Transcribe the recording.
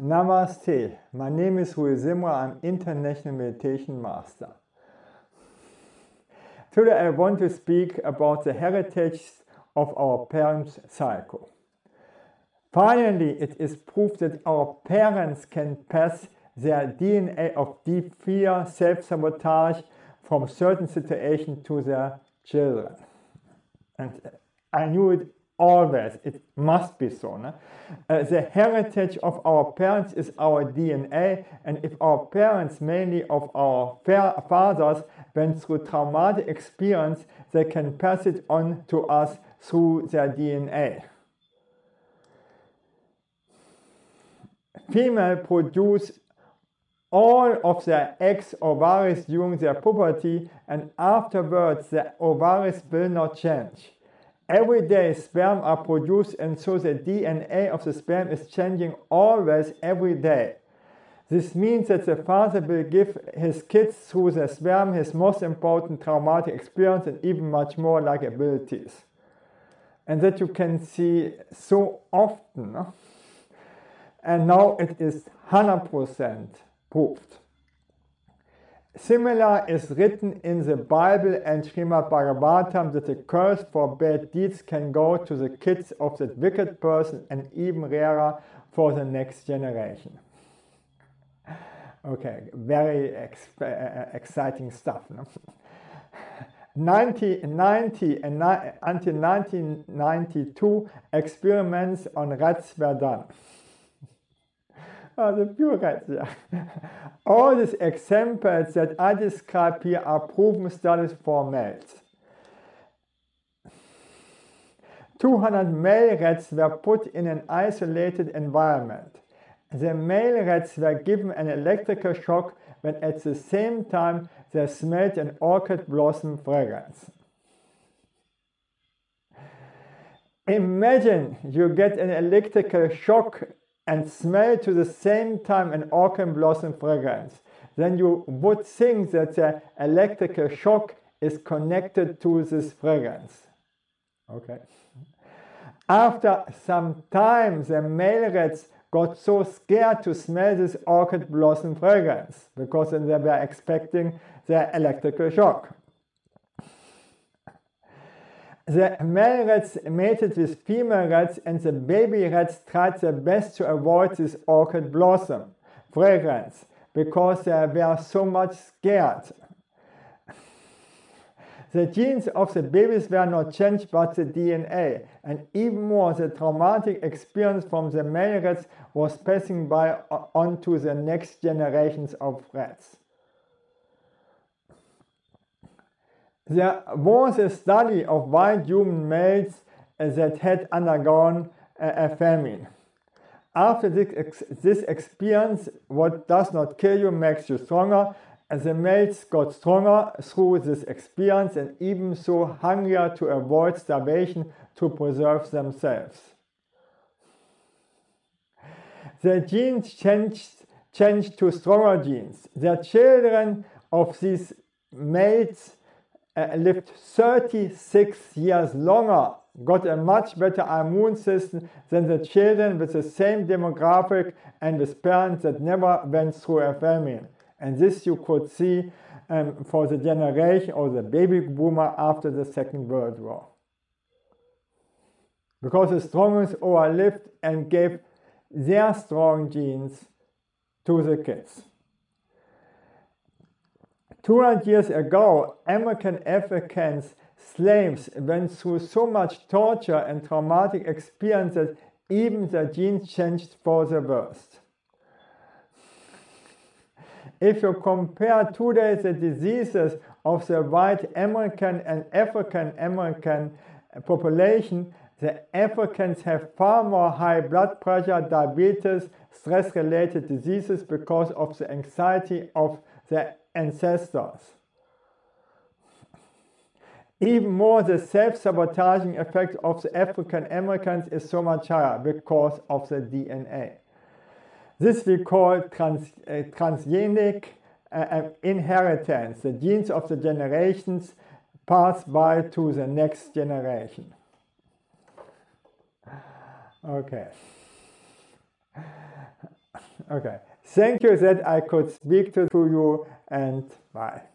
Namaste, my name is Rui Simra, I'm International Meditation Master. Today I want to speak about the heritage of our parents' cycle. Finally, it is proof that our parents can pass their DNA of deep fear, self-sabotage from certain situations to their children. And I knew it always, it must be so. No? The heritage of our parents is our DNA, and if our parents, mainly of our fathers, went through traumatic experience, they can pass it on to us through their DNA. Females produce all of their eggs ovaries during their puberty, and afterwards the ovaries will not change. Every day sperm are produced, and so the DNA of the sperm is changing always every day. This means that the father will give his kids through the sperm his most important traumatic experience and even much more like abilities. And that you can see so often. No? And now it is 100% proved. Similar is written in the Bible and Srimad Bhagavatam that the curse for bad deeds can go to the kids of that wicked person, and even rarer for the next generation. Okay, very exciting stuff. No? Until 1992, experiments on rats were done. Oh, the pure rats, yeah. All these examples that I describe here are proven studies for males. 200 male rats were put in an isolated environment. The male rats were given an electrical shock when at the same time they smelled an orchid blossom fragrance. Imagine you get an electrical shock and smell to the same time an orchid blossom fragrance, then you would think that the electrical shock is connected to this fragrance. Okay. After some time, the male rats got so scared to smell this orchid blossom fragrance because then they were expecting the electrical shock. The male rats mated with female rats, and the baby rats tried their best to avoid this orchid blossom fragrance because they were so much scared. The genes of the babies were not changed but the DNA, and even more, the traumatic experience from the male rats was passing by onto the next generations of rats. There was a study of white human males that had undergone a famine. After this experience, what does not kill you makes you stronger. The males got stronger through this experience and even so hungrier to avoid starvation to preserve themselves. The genes changed to stronger genes. The children of these males lived 36 years longer, got a much better immune system than the children with the same demographic and with parents that never went through a famine. And this you could see for the generation or the baby boomer after the Second World War. Because the strongest overlived and gave their strong genes to the kids. 200 years ago, American Africans slaves went through so much torture and traumatic experience that even their genes changed for the worst. If you compare today the diseases of the white American and African American population, the Africans have far more high blood pressure, diabetes, stress-related diseases because of the anxiety of the ancestors. Even more, the self-sabotaging effect of the African Americans is so much higher because of the DNA. This we call transgenic inheritance. The genes of the generations pass by to the next generation. Okay. Okay. Thank you that I could speak to you, and bye.